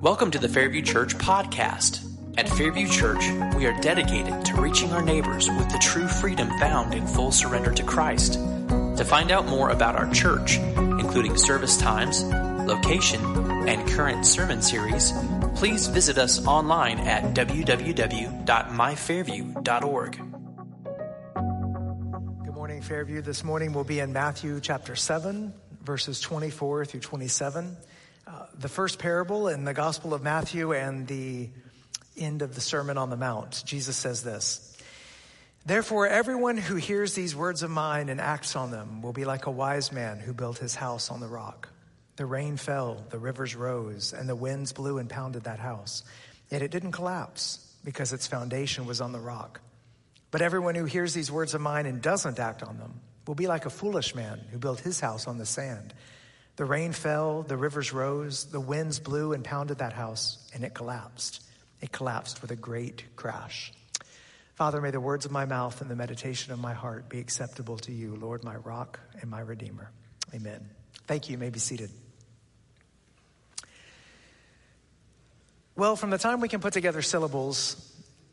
Welcome to the Fairview Church podcast. At Fairview Church, we are dedicated to reaching our neighbors with the true freedom found in full surrender to Christ. To find out more about our church, including service times, location, and current sermon series, please visit us online at www.myfairview.org. Good morning, Fairview. This morning we'll be in Matthew chapter 7, verses 24 through 27. The first parable in the Gospel of Matthew and the end of the Sermon on the Mount. Jesus says this: "Therefore, everyone who hears these words of mine and acts on them will be like a wise man who built his house on the rock. The rain fell, the rivers rose, and the winds blew and pounded that house. Yet it didn't collapse because its foundation was on the rock. But everyone who hears these words of mine and doesn't act on them will be like a foolish man who built his house on the sand. The rain fell, the rivers rose, the winds blew and pounded that house, and it collapsed. It collapsed with a great crash. Father, may the words of my mouth and the meditation of my heart be acceptable to you, Lord, my rock and my redeemer. Amen." Thank you. You may be seated. Well, from the time we can put together syllables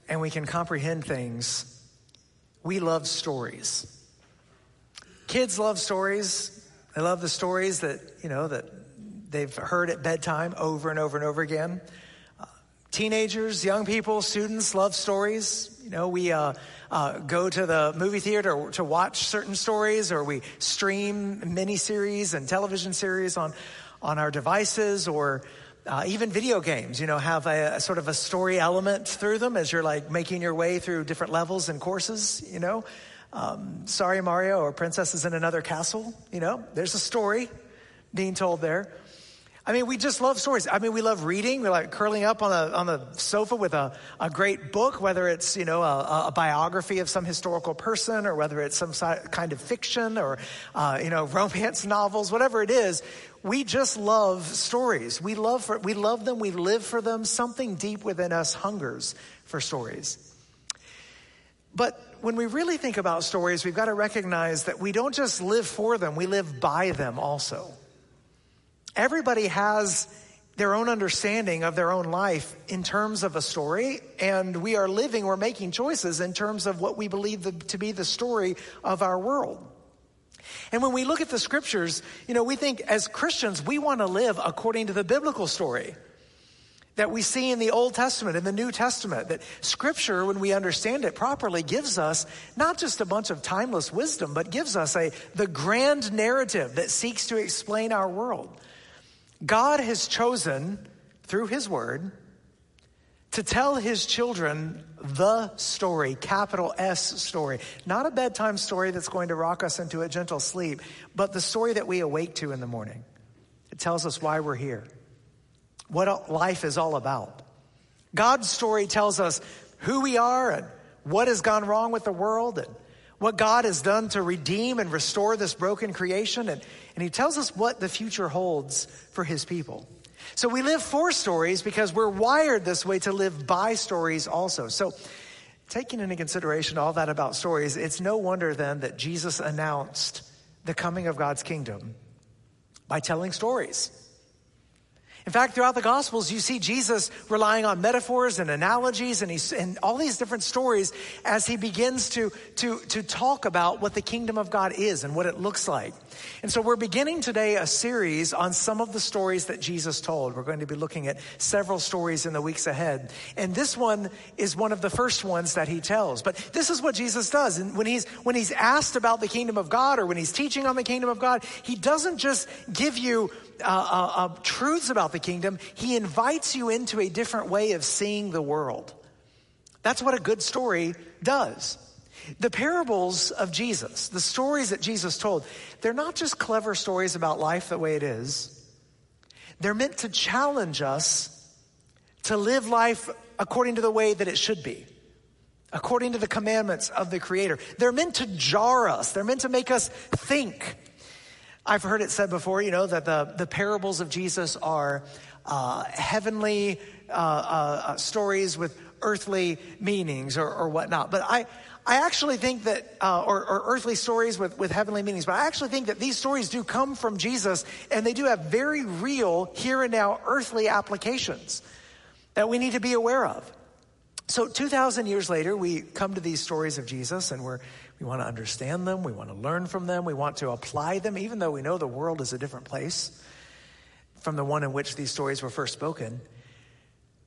and we can comprehend things, we love stories. Kids love stories. I love the stories that they've heard at bedtime over and over and over again. Teenagers, young people, students love stories. We go to the movie theater to watch certain stories, or we stream miniseries and television series on our devices, or even video games, have a sort of a story element through them as you're like making your way through different levels and courses, Sorry, Mario, or Princesses in Another Castle. There's a story being told there. We just love stories. We love reading. We like curling up on the sofa with a great book, whether it's, a biography of some historical person, or whether it's some kind of fiction, or, romance novels, whatever it is. We just love stories. We love them. We live for them. Something deep within us hungers for stories. But when we really think about stories, we've got to recognize that we don't just live for them, we live by them also. Everybody has their own understanding of their own life in terms of a story, and we're making choices in terms of what we believe to be the story of our world. And when we look at the scriptures, we think as Christians, we want to live according to the biblical story that we see in the Old Testament, in the New Testament, that Scripture, when we understand it properly, gives us not just a bunch of timeless wisdom, but gives us the grand narrative that seeks to explain our world. God has chosen, through His Word, to tell His children the story, capital S story. Not a bedtime story that's going to rock us into a gentle sleep, but the story that we awake to in the morning. It tells us why we're here, what life is all about. God's story tells us who we are and what has gone wrong with the world and what God has done to redeem and restore this broken creation. And He tells us what the future holds for His people. So we live for stories because we're wired this way to live by stories also. So taking into consideration all that about stories, it's no wonder then that Jesus announced the coming of God's kingdom by telling stories. In fact, throughout the Gospels, you see Jesus relying on metaphors and analogies and all these different stories as He begins to talk about what the kingdom of God is and what it looks like. And so we're beginning today a series on some of the stories that Jesus told. We're going to be looking at several stories in the weeks ahead. And this one is one of the first ones that He tells. But this is what Jesus does. And when he's asked about the kingdom of God, or when He's teaching on the kingdom of God, He doesn't just give you truths about the kingdom. He invites you into a different way of seeing the world. That's what a good story does. The parables of Jesus, the stories that Jesus told, they're not just clever stories about life the way it is. They're meant to challenge us to live life according to the way that it should be, according to the commandments of the Creator. They're meant to jar us. They're meant to make us think. I've heard it said before, that the parables of Jesus are heavenly stories with earthly meanings or whatnot. But I actually think that, or earthly stories with heavenly meanings, but I actually think that these stories do come from Jesus, and they do have very real here and now earthly applications that we need to be aware of. So 2,000 years later, we come to these stories of Jesus, and we want to understand them. We want to learn from them. We want to apply them, even though we know the world is a different place from the one in which these stories were first spoken.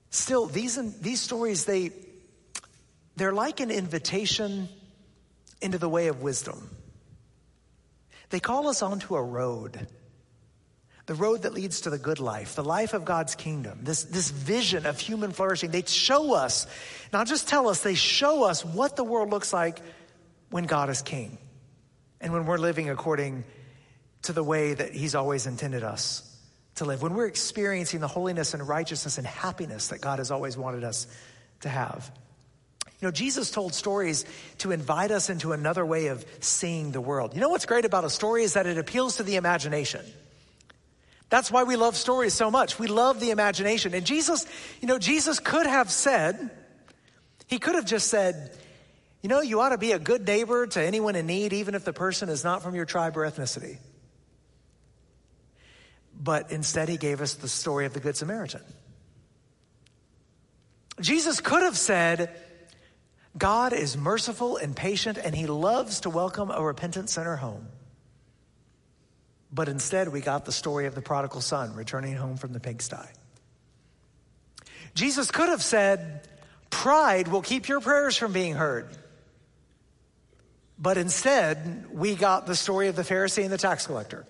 Still, these stories, they're like an invitation into the way of wisdom. They call us onto a road, the road that leads to the good life, the life of God's kingdom, this vision of human flourishing. They show us, not just tell us, they show us what the world looks like when God is king and when we're living according to the way that he's always intended us to live, when we're experiencing the holiness and righteousness and happiness that God has always wanted us to have. You know, Jesus told stories to invite us into another way of seeing the world. You know what's great about a story is that it appeals to the imagination. That's why we love stories so much. We love the imagination. And Jesus, you know, Jesus could have said, he could have just said, you know, you ought to be a good neighbor to anyone in need, even if the person is not from your tribe or ethnicity. But instead, he gave us the story of the Good Samaritan. Jesus could have said, God is merciful and patient, and he loves to welcome a repentant sinner home. But instead, we got the story of the prodigal son returning home from the pigsty. Jesus could have said, pride will keep your prayers from being heard. But instead, we got the story of the Pharisee and the tax collector.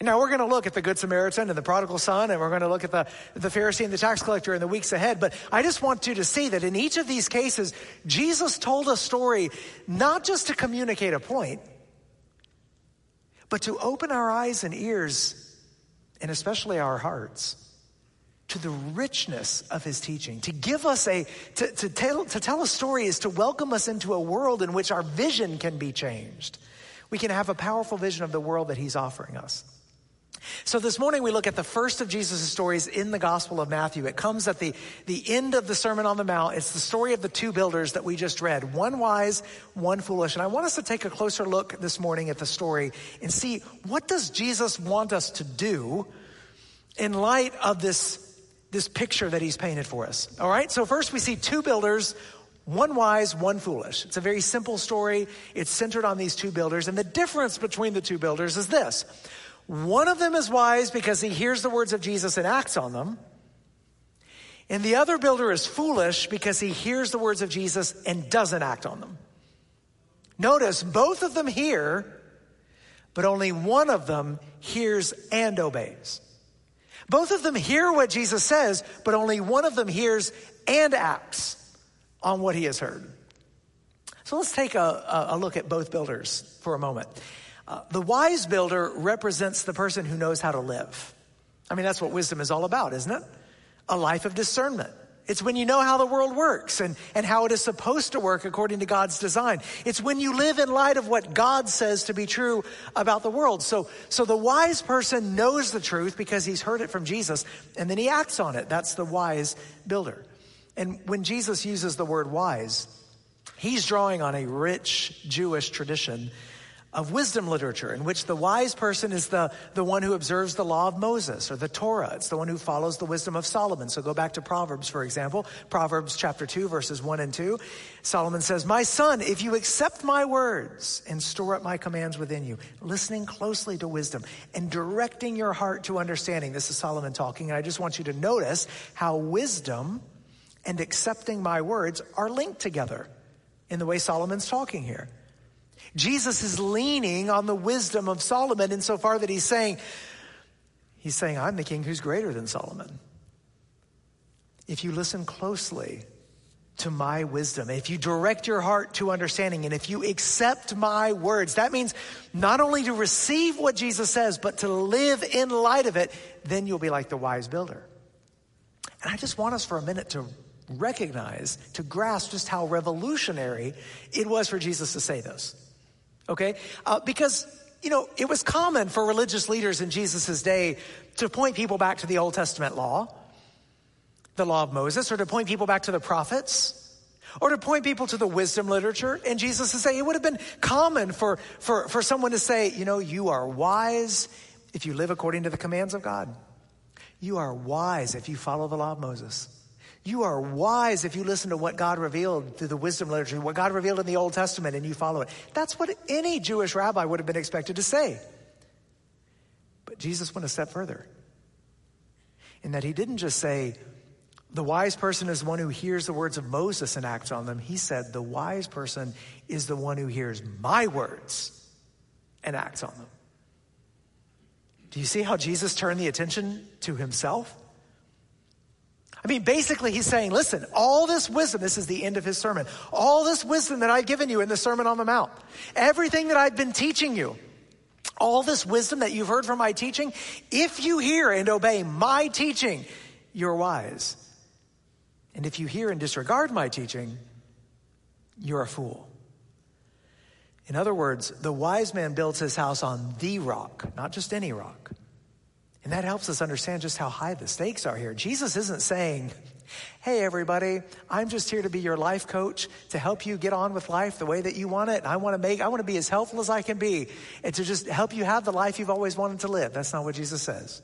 Now, we're going to look at the Good Samaritan and the prodigal son, and we're going to look at the Pharisee and the tax collector in the weeks ahead. But I just want you to see that in each of these cases, Jesus told a story not just to communicate a point, but to open our eyes and ears, and especially our hearts, to the richness of his teaching. To give us to tell a story is to welcome us into a world in which our vision can be changed. We can have a powerful vision of the world that he's offering us. So this morning we look at the first of Jesus' stories in the Gospel of Matthew. It comes at the end of the Sermon on the Mount. It's the story of the two builders that we just read, one wise, one foolish. And I want us to take a closer look this morning at the story and see, what does Jesus want us to do in light of this picture that he's painted for us? All right, so first we see two builders, one wise, one foolish. It's a very simple story. It's centered on these two builders. And the difference between the two builders is this. One of them is wise because he hears the words of Jesus and acts on them. And the other builder is foolish because he hears the words of Jesus and doesn't act on them. Notice both of them hear, but only one of them hears and obeys. Both of them hear what Jesus says, but only one of them hears and acts on what he has heard. So let's take a look at both builders for a moment. The wise builder represents the person who knows how to live. I mean, that's what wisdom is all about, isn't it? A life of discernment. It's when you know how the world works and how it is supposed to work according to God's design. It's when you live in light of what God says to be true about the world. So the wise person knows the truth because he's heard it from Jesus, and then he acts on it. That's the wise builder. And when Jesus uses the word wise, he's drawing on a rich Jewish tradition of wisdom literature in which the wise person is the one who observes the law of Moses or the Torah. It's the one who follows the wisdom of Solomon. So go back to Proverbs, for example. Proverbs chapter 2, verses 1 and 2. Solomon says, "My son, if you accept my words and store up my commands within you, listening closely to wisdom and directing your heart to understanding." This is Solomon talking. And I just want you to notice how wisdom and accepting my words are linked together in the way Solomon's talking here. Jesus is leaning on the wisdom of Solomon insofar that he's saying, I'm the king who's greater than Solomon. If you listen closely to my wisdom, if you direct your heart to understanding, and if you accept my words, that means not only to receive what Jesus says, but to live in light of it, then you'll be like the wise builder. And I just want us for a minute to recognize, to grasp just how revolutionary it was for Jesus to say this, okay? Because, you know, it was common for religious leaders in Jesus' day to point people back to the Old Testament law, the law of Moses or to point people back to the prophets or to point people to the wisdom literature. And Jesus is saying it would have been common for someone to say, you know, you are wise if you live according to the commands of God. You are wise if you follow the law of Moses. You are wise if you listen to what God revealed through the wisdom literature, what God revealed in the Old Testament, and you follow it. That's what any Jewish rabbi would have been expected to say. But Jesus went a step further in that he didn't just say, the wise person is one who hears the words of Moses and acts on them. He said, the wise person is the one who hears my words and acts on them. Do you see how Jesus turned the attention to himself? I mean, basically he's saying, listen, all this wisdom, this is the end of his sermon, all this wisdom that I've given you in the Sermon on the Mount, everything that I've been teaching you, all this wisdom that you've heard from my teaching, if you hear and obey my teaching, you're wise. And if you hear and disregard my teaching, you're a fool. In other words, the wise man builds his house on the rock, not just any rock. And that helps us understand just how high the stakes are here. Jesus isn't saying, hey, everybody, I'm just here to be your life coach, to help you get on with life the way that you want it. And I want to be as helpful as I can be and to just help you have the life you've always wanted to live. That's not what Jesus says.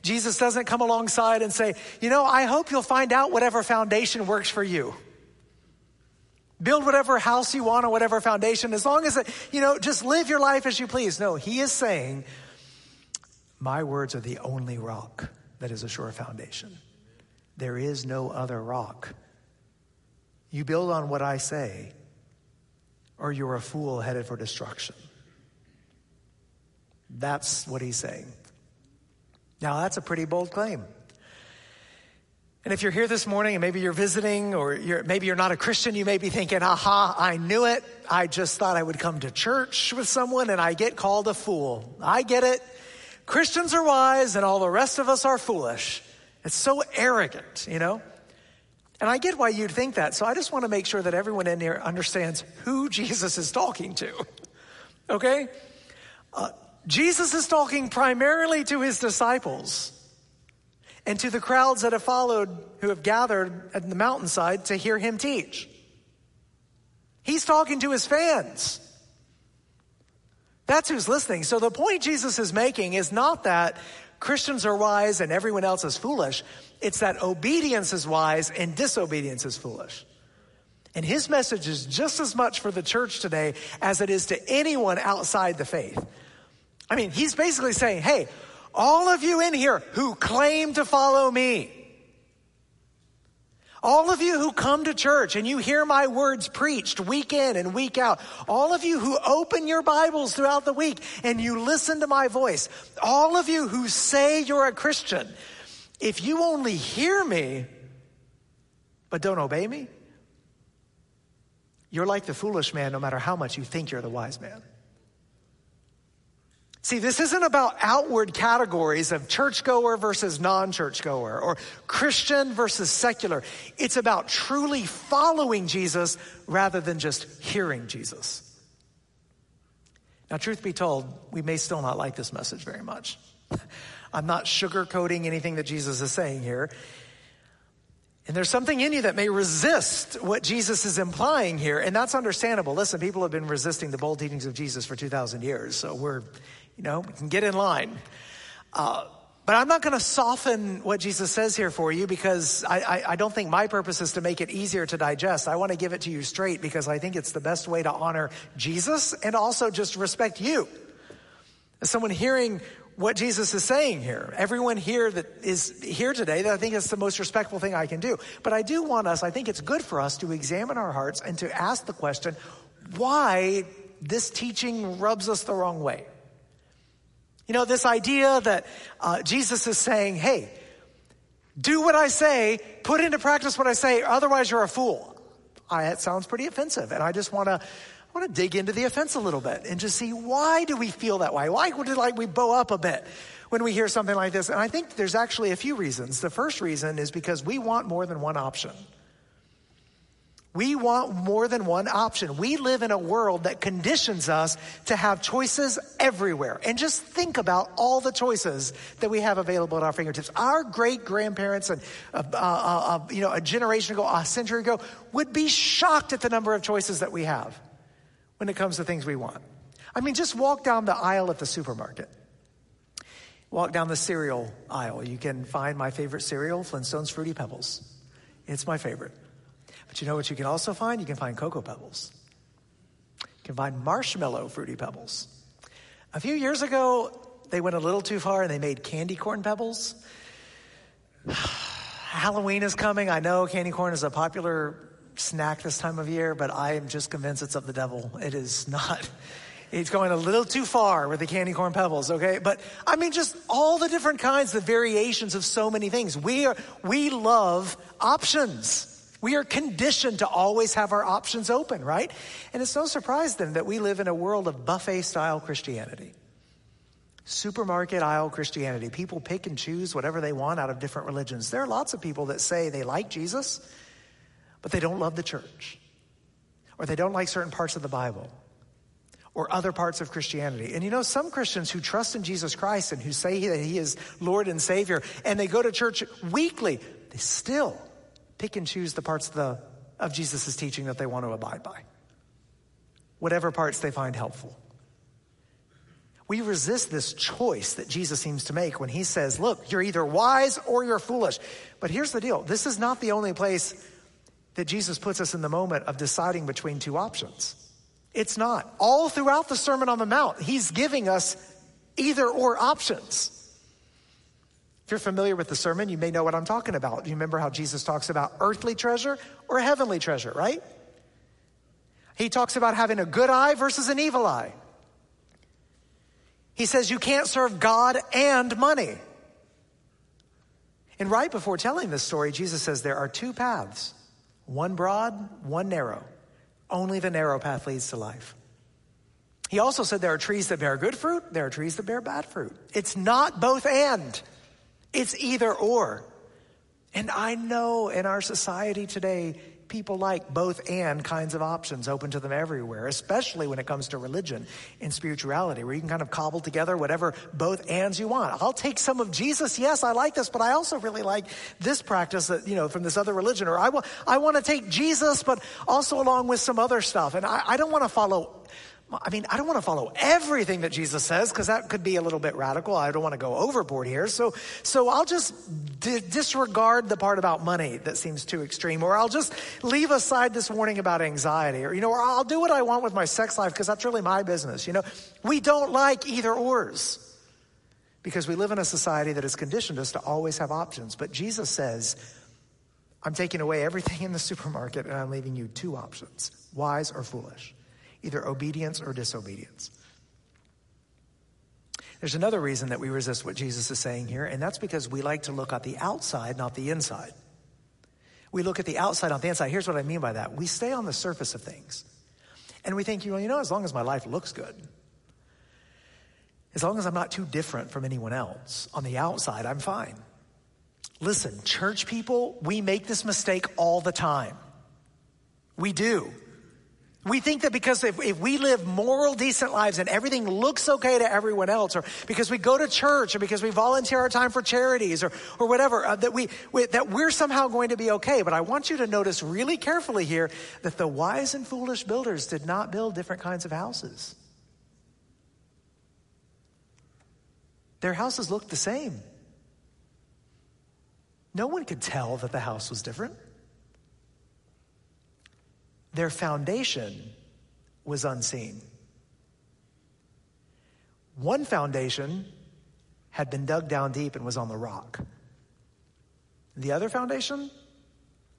Jesus doesn't come alongside and say, you know, I hope you'll find out whatever foundation works for you. Build whatever house you want on whatever foundation, as long as, you know, just live your life as you please. No, he is saying, my words are the only rock that is a sure foundation. There is no other rock. You build on what I say, or you're a fool headed for destruction. That's what he's saying. Now, that's a pretty bold claim. And if you're here this morning and maybe you're visiting or maybe you're not a Christian, you may be thinking, aha, I knew it. I just thought I would come to church with someone and I get called a fool. I get it. Christians are wise and all the rest of us are foolish. It's so arrogant, you know? And I get why you'd think that. So I just want to make sure that everyone in here understands who Jesus is talking to, okay? Jesus is talking primarily to his disciples and to the crowds that have followed, who have gathered at the mountainside to hear him teach. He's talking to his fans. That's who's listening. So the point Jesus is making is not that Christians are wise and everyone else is foolish. It's that obedience is wise and disobedience is foolish. And his message is just as much for the church today as it is to anyone outside the faith. I mean, he's basically saying, hey, all of you in here who claim to follow me, all of you who come to church and you hear my words preached week in and week out, all of you who open your Bibles throughout the week and you listen to my voice, all of you who say you're a Christian, if you only hear me but don't obey me, you're like the foolish man, no matter how much you think you're the wise man. See, this isn't about outward categories of churchgoer versus non-churchgoer or Christian versus secular. It's about truly following Jesus rather than just hearing Jesus. Now, truth be told, we may still not like this message very much. I'm not sugarcoating anything that Jesus is saying here. And there's something in you that may resist what Jesus is implying here, and that's understandable. Listen, people have been resisting the bold teachings of Jesus for 2,000 years, so we can get in line. But I'm not going to soften what Jesus says here for you, because I don't think my purpose is to make it easier to digest. I want to give it to you straight, because I think it's the best way to honor Jesus and also just respect you as someone hearing what Jesus is saying here. Everyone here that is here today, I think it's the most respectful thing I can do. But I do want us, I think it's good for us to examine our hearts and to ask the question, why this teaching rubs us the wrong way. You know, this idea that Jesus is saying, hey, do what I say, put into practice what I say, otherwise you're a fool. That sounds pretty offensive. And I just want to dig into the offense a little bit and just see, why do we feel that way? Why would it we bow up a bit when we hear something like this? And I think there's actually a few reasons. The first reason is because we want more than one option. We want more than one option. We live in a world that conditions us to have choices everywhere. And just think about all the choices that we have available at our fingertips. Our great-grandparents and a generation ago, a century ago, would be shocked at the number of choices that we have when it comes to things we want. I mean, just walk down the aisle at the supermarket. Walk down the cereal aisle. You can find my favorite cereal, Flintstones Fruity Pebbles. It's my favorite. But you know what you can also find? You can find Cocoa Pebbles. You can find Marshmallow Fruity Pebbles. A few years ago, they went a little too far and they made Candy Corn Pebbles. Halloween is coming. I know candy corn is a popular snack this time of year, but I am just convinced it's of the devil. It is not. It's going a little too far with the candy corn pebbles, okay? But I mean, just all the different kinds, the variations of so many things. We love options. We are conditioned to always have our options open, right? And it's no surprise then that we live in a world of buffet-style Christianity. Supermarket aisle Christianity. People pick and choose whatever they want out of different religions. There are lots of people that say they like Jesus, but they don't love the church. Or they don't like certain parts of the Bible. Or other parts of Christianity. And you know, some Christians who trust in Jesus Christ and who say that he is Lord and Savior, and they go to church weekly, they still pick and choose the parts of Jesus' teaching that they want to abide by. Whatever parts they find helpful. We resist this choice that Jesus seems to make when he says, look, you're either wise or you're foolish. But here's the deal. This is not the only place that Jesus puts us in the moment of deciding between two options. It's not. All throughout the Sermon on the Mount, he's giving us either or options. If you're familiar with the sermon, you may know what I'm talking about. You remember how Jesus talks about earthly treasure or heavenly treasure, right? He talks about having a good eye versus an evil eye. He says you can't serve God and money. And right before telling this story, Jesus says there are two paths, one broad, one narrow. Only the narrow path leads to life. He also said there are trees that bear good fruit, there are trees that bear bad fruit. It's not both and. It's either or. And I know in our society today, people like both and kinds of options open to them everywhere, especially when it comes to religion and spirituality, where you can kind of cobble together whatever both ands you want. I'll take some of Jesus. Yes, I like this, but I also really like this practice that, you know, from this other religion. Or I want to take Jesus, but also along with some other stuff. And I don't want to follow everything that Jesus says because that could be a little bit radical. I don't want to go overboard here. So I'll just disregard the part about money that seems too extreme, or I'll just leave aside this warning about anxiety, or, you know, or I'll do what I want with my sex life because that's really my business. You know, we don't like either ors because we live in a society that has conditioned us to always have options. But Jesus says, I'm taking away everything in the supermarket and I'm leaving you two options, wise or foolish. Either obedience or disobedience. There's another reason that we resist what Jesus is saying here, and that's because we like to look at the outside, not the inside. We look at the outside, not the inside. Here's what I mean by that. We stay on the surface of things, and we think, you know, as long as my life looks good, as long as I'm not too different from anyone else, on the outside, I'm fine. Listen, church people, we make this mistake all the time. We do. We think that because if we live moral, decent lives and everything looks okay to everyone else, or because we go to church, or because we volunteer our time for charities, or whatever, that we're somehow going to be okay. But I want you to notice really carefully here that the wise and foolish builders did not build different kinds of houses. Their houses looked the same. No one could tell that the house was different. Their foundation was unseen. One foundation had been dug down deep and was on the rock. The other foundation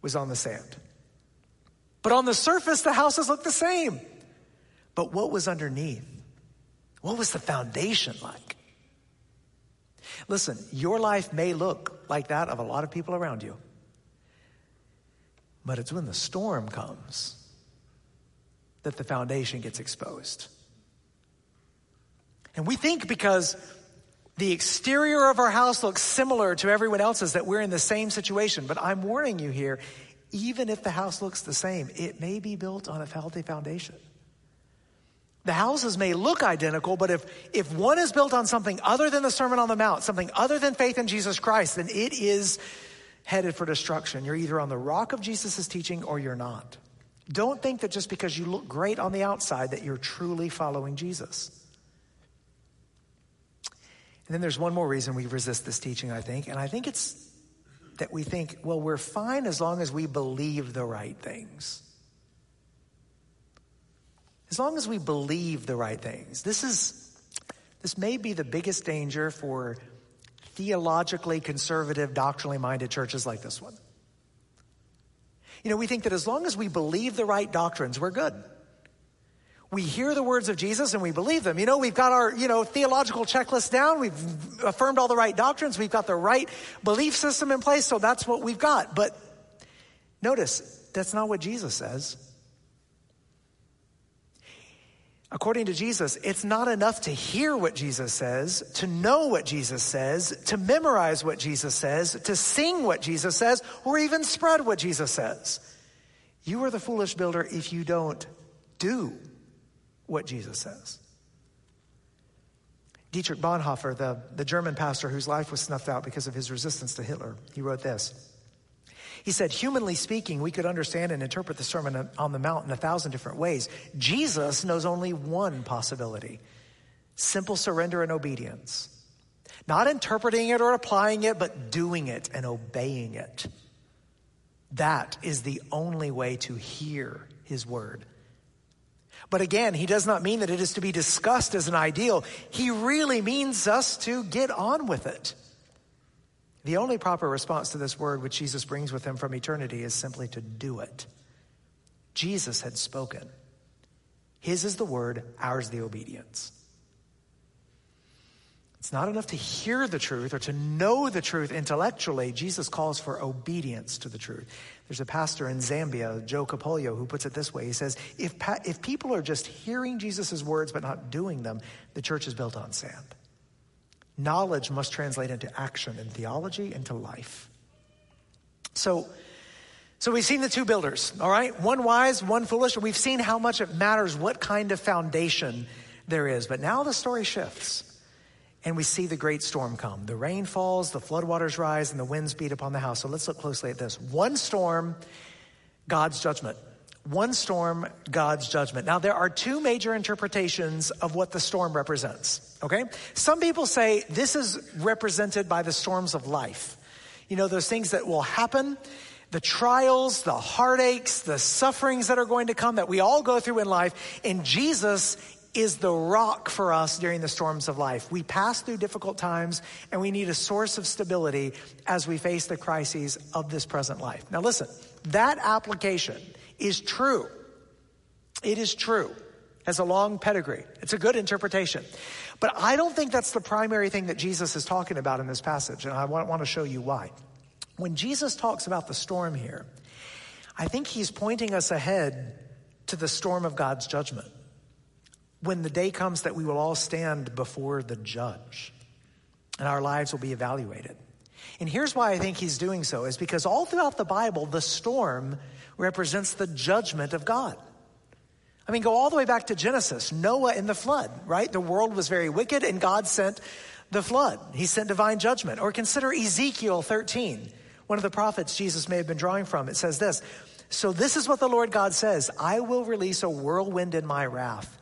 was on the sand. But on the surface, the houses looked the same. But what was underneath? What was the foundation like? Listen, your life may look like that of a lot of people around you. But it's when the storm comes that the foundation gets exposed. And we think because the exterior of our house looks similar to everyone else's that we're in the same situation. But I'm warning you here, even if the house looks the same, it may be built on a healthy foundation. The houses may look identical, but if one is built on something other than the Sermon on the Mount, something other than faith in Jesus Christ, then it is headed for destruction. You're either on the rock of Jesus' teaching or you're not. Don't think that just because you look great on the outside that you're truly following Jesus. And then there's one more reason we resist this teaching, I think. And I think it's that we think, well, we're fine as long as we believe the right things. As long as we believe the right things. This may be the biggest danger for theologically conservative, doctrinally minded churches like this one. You know, we think that as long as we believe the right doctrines, we're good. We hear the words of Jesus and we believe them. You know, we've got our, theological checklist down. We've affirmed all the right doctrines. We've got the right belief system in place. So that's what we've got. But notice, that's not what Jesus says. According to Jesus, it's not enough to hear what Jesus says, to know what Jesus says, to memorize what Jesus says, to sing what Jesus says, or even spread what Jesus says. You are the foolish builder if you don't do what Jesus says. Dietrich Bonhoeffer, the German pastor whose life was snuffed out because of his resistance to Hitler, he wrote this. He said, humanly speaking, we could understand and interpret the Sermon on the Mount in 1,000 different ways. Jesus knows only one possibility, simple surrender and obedience. Not interpreting it or applying it, but doing it and obeying it. That is the only way to hear his word. But again, he does not mean that it is to be discussed as an ideal. He really means us to get on with it. The only proper response to this word which Jesus brings with him from eternity is simply to do it. Jesus had spoken. His is the word, ours the obedience. It's not enough to hear the truth or to know the truth intellectually. Jesus calls for obedience to the truth. There's a pastor in Zambia, Joe Kapolyo, who puts it this way. He says, if people are just hearing Jesus' words but not doing them, the church is built on sand. Knowledge must translate into action, in theology, into life. So we've seen the two builders, all right? One wise, one foolish. And we've seen how much it matters what kind of foundation there is. But now the story shifts. And we see the great storm come. The rain falls, the floodwaters rise, and the winds beat upon the house. So let's look closely at this. One storm, God's judgment. One storm, God's judgment. Now, there are two major interpretations of what the storm represents, okay? Some people say this is represented by the storms of life. You know, those things that will happen, the trials, the heartaches, the sufferings that are going to come that we all go through in life. And Jesus is the rock for us during the storms of life. We pass through difficult times, and we need a source of stability as we face the crises of this present life. Now, listen, that application is true. It is true. Has a long pedigree. It's a good interpretation. But I don't think that's the primary thing that Jesus is talking about in this passage, and I want to show you why. When Jesus talks about the storm here, I think he's pointing us ahead to the storm of God's judgment, when the day comes that we will all stand before the judge and our lives will be evaluated. And here's why I think he's doing so, is because all throughout the Bible, the storm represents the judgment of God. I mean, go all the way back to Genesis, Noah and the flood, right? The world was very wicked and God sent the flood. He sent divine judgment. Or consider Ezekiel 13, one of the prophets Jesus may have been drawing from. It says this, so this is what the Lord God says, I will release a whirlwind in my wrath.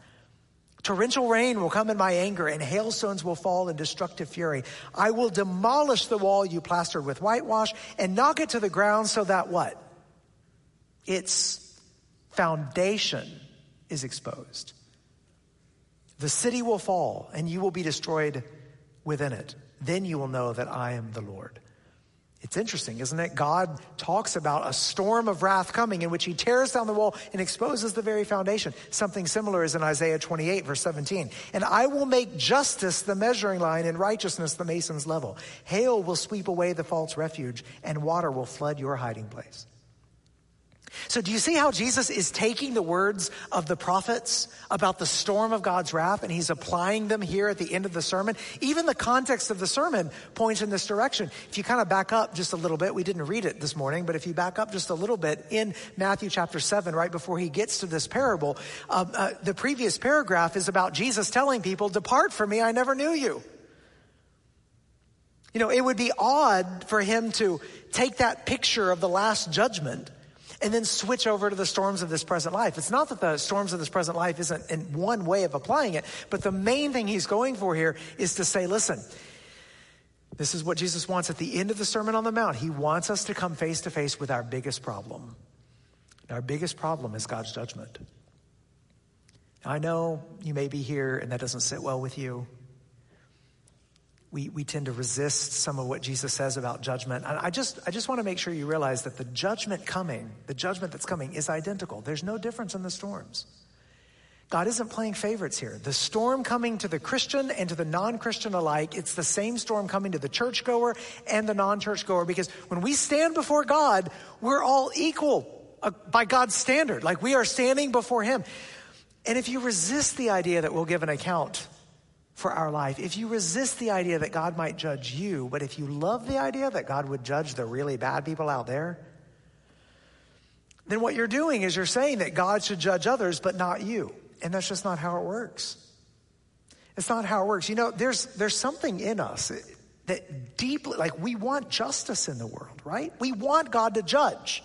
Torrential rain will come in my anger, and hailstones will fall in destructive fury. I will demolish the wall you plastered with whitewash and knock it to the ground so that what? Its foundation is exposed. The city will fall, and you will be destroyed within it. Then you will know that I am the Lord. It's interesting, isn't it? God talks about a storm of wrath coming in which he tears down the wall and exposes the very foundation. Something similar is in Isaiah 28, verse 17. And I will make justice the measuring line and righteousness the mason's level. Hail will sweep away the false refuge and water will flood your hiding place. So do you see how Jesus is taking the words of the prophets about the storm of God's wrath, and he's applying them here at the end of the sermon? Even the context of the sermon points in this direction. If you kind of back up just a little bit, we didn't read it this morning, but if you back up just a little bit in Matthew chapter 7, right before he gets to this parable, the previous paragraph is about Jesus telling people, "Depart from me, I never knew you." You know, it would be odd for him to take that picture of the last judgment and then switch over to the storms of this present life. It's not that the storms of this present life isn't in one way of applying it, but the main thing he's going for here is to say, listen, this is what Jesus wants at the end of the Sermon on the Mount. He wants us to come face to face with our biggest problem. And our biggest problem is God's judgment. Now, I know you may be here and that doesn't sit well with you. We tend to resist some of what Jesus says about judgment. And I just want to make sure you realize that the judgment that's coming is identical. There's no difference in the storms. God isn't playing favorites here. The storm coming to the Christian and to the non-Christian alike, it's the same storm coming to the churchgoer and the non-churchgoer, because when we stand before God, we're all equal by God's standard. Like, we are standing before him. And if you resist the idea that we'll give an account for our life, if you resist the idea that God might judge you, but if you love the idea that God would judge the really bad people out there, then what you're doing is you're saying that God should judge others, but not you. And that's just not how it works. It's not how it works. You know, there's something in us that deeply, like, we want justice in the world, right? We want God to judge.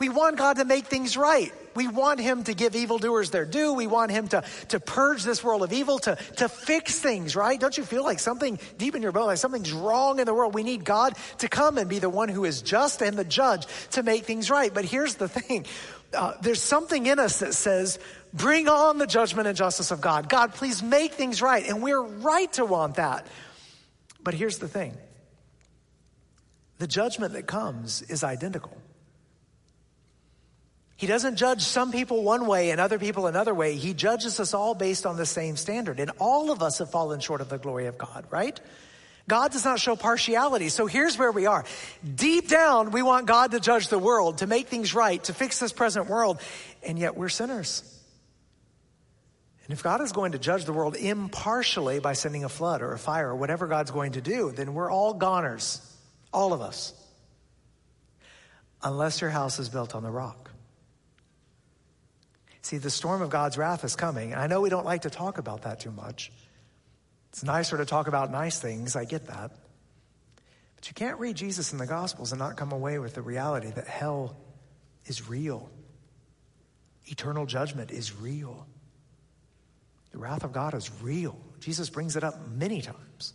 We want God to make things right. We want him to give evildoers their due. We want him to purge this world of evil, to fix things, right? Don't you feel like something deep in your bone, like something's wrong in the world? We need God to come and be the one who is just and the judge to make things right. But here's the thing. There's something in us that says, bring on the judgment and justice of God. God, please make things right. And we're right to want that. But here's the thing. The judgment that comes is identical. He doesn't judge some people one way and other people another way. He judges us all based on the same standard. And all of us have fallen short of the glory of God, right? God does not show partiality. So here's where we are. Deep down, we want God to judge the world, to make things right, to fix this present world. And yet we're sinners. And if God is going to judge the world impartially by sending a flood or a fire or whatever God's going to do, then we're all goners, all of us. Unless your house is built on the rock. See, the storm of God's wrath is coming. And I know we don't like to talk about that too much. It's nicer to talk about nice things. I get that. But you can't read Jesus in the Gospels and not come away with the reality that hell is real. Eternal judgment is real. The wrath of God is real. Jesus brings it up many times.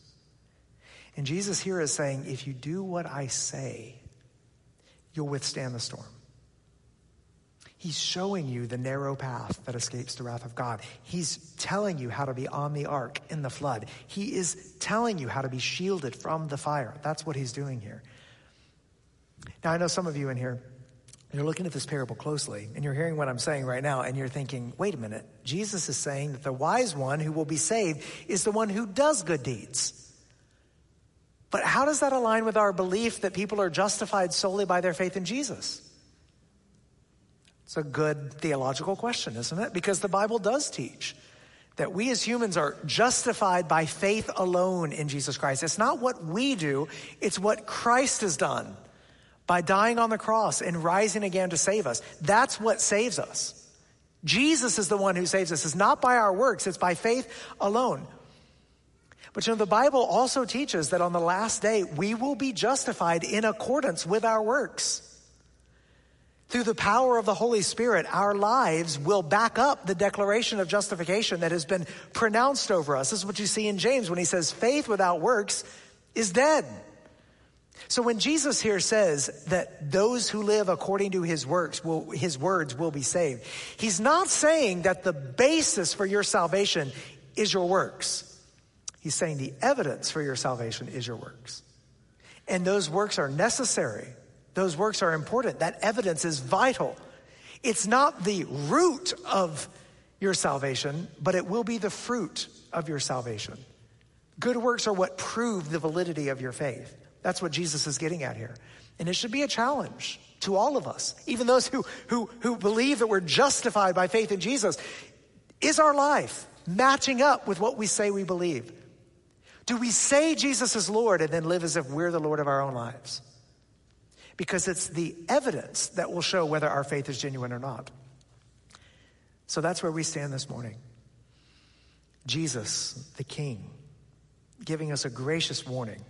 And Jesus here is saying, if you do what I say, you'll withstand the storm. He's showing you the narrow path that escapes the wrath of God. He's telling you how to be on the ark in the flood. He is telling you how to be shielded from the fire. That's what he's doing here. Now, I know some of you in here, you're looking at this parable closely, and you're hearing what I'm saying right now, and you're thinking, wait a minute. Jesus is saying that the wise one who will be saved is the one who does good deeds. But how does that align with our belief that people are justified solely by their faith in Jesus? It's a good theological question, isn't it? Because the Bible does teach that we as humans are justified by faith alone in Jesus Christ. It's not what we do, it's what Christ has done by dying on the cross and rising again to save us. That's what saves us. Jesus is the one who saves us. It's not by our works, it's by faith alone. But you know, the Bible also teaches that on the last day, we will be justified in accordance with our works. Through the power of the Holy Spirit, our lives will back up the declaration of justification that has been pronounced over us. This is what you see in James when he says, faith without works is dead. So when Jesus here says that those who live according to his words will be saved, he's not saying that the basis for your salvation is your works. He's saying the evidence for your salvation is your works. And those works are necessary. Those works are important. That evidence is vital. It's not the root of your salvation, but it will be the fruit of your salvation. Good works are what prove the validity of your faith. That's what Jesus is getting at here. And it should be a challenge to all of us, even those who believe that we're justified by faith in Jesus. Is our life matching up with what we say we believe? Do we say Jesus is Lord and then live as if we're the Lord of our own lives? Because it's the evidence that will show whether our faith is genuine or not. So that's where we stand this morning. Jesus, the King, giving us a gracious warning.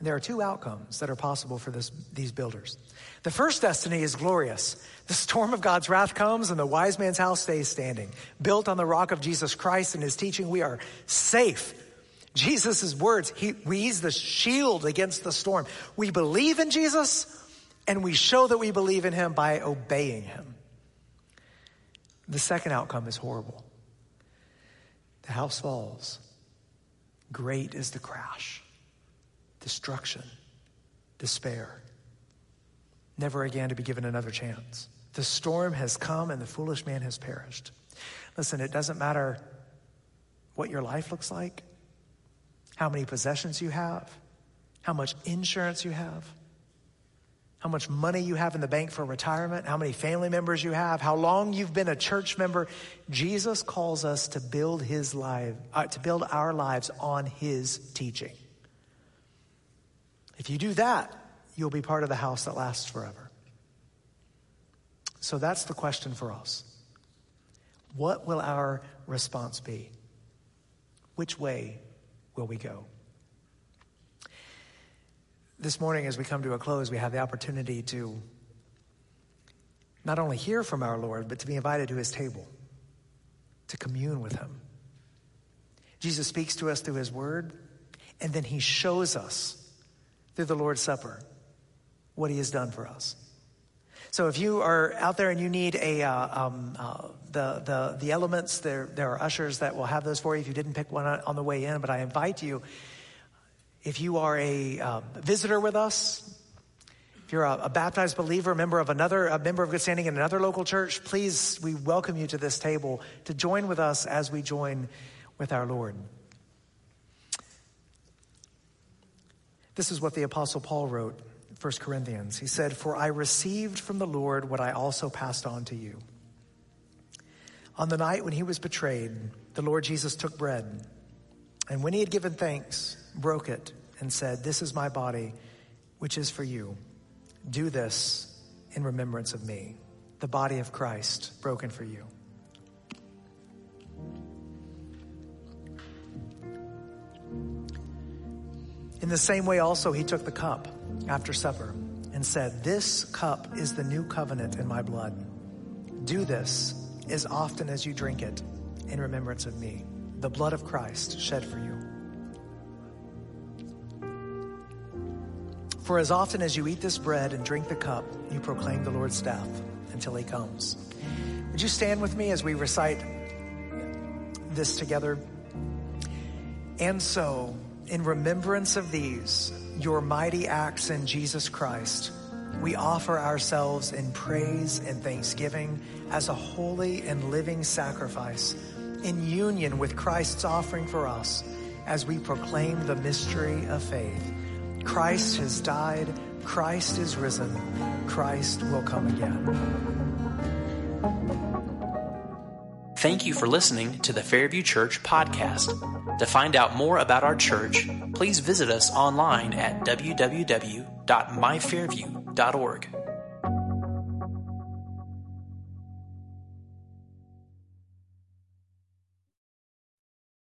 There are two outcomes that are possible for these builders. The first destiny is glorious. The storm of God's wrath comes and the wise man's house stays standing. Built on the rock of Jesus Christ and his teaching, we are safe. Jesus' words, he's the shield against the storm. We believe in Jesus and we show that we believe in him by obeying him. The second outcome is horrible. The house falls. Great is the crash. Destruction, despair, never again to be given another chance. The storm has come and the foolish man has perished. Listen, it doesn't matter what your life looks like, how many possessions you have, how much insurance you have, how much money you have in the bank for retirement, how many family members you have, how long you've been a church member. Jesus calls us to build our lives on his teaching. If you do that, you'll be part of the house that lasts forever. So that's the question for us. What will our response be? Which way will we go? This morning, as we come to a close, we have the opportunity to not only hear from our Lord, but to be invited to his table, to commune with him. Jesus speaks to us through his word, and then he shows us through the Lord's Supper what he has done for us. So if you are out there and you need the elements, there are ushers that will have those for you if you didn't pick one on the way in. But I invite you, if you are a visitor with us, if you're a baptized believer, a member of Good Standing in another local church, please, we welcome you to this table to join with us as we join with our Lord. This is what the Apostle Paul wrote, First Corinthians. He said, "For I received from the Lord what I also passed on to you. On the night when he was betrayed, the Lord Jesus took bread, and when he had given thanks, broke it and said, 'This is my body, which is for you. Do this in remembrance of me.'" The body of Christ broken for you. In the same way also he took the cup after supper and said, "This cup is the new covenant in my blood. Do this as often as you drink it in remembrance of me." The blood of Christ shed for you. "For as often as you eat this bread and drink the cup, you proclaim the Lord's death until he comes." Would you stand with me as we recite this together? "And so, in remembrance of these, your mighty acts in Jesus Christ, we offer ourselves in praise and thanksgiving as a holy and living sacrifice in union with Christ's offering for us as we proclaim the mystery of faith. Christ has died. Christ is risen. Christ will come again." Thank you for listening to the Fairview Church podcast. To find out more about our church, please visit us online at www.myfairview.org.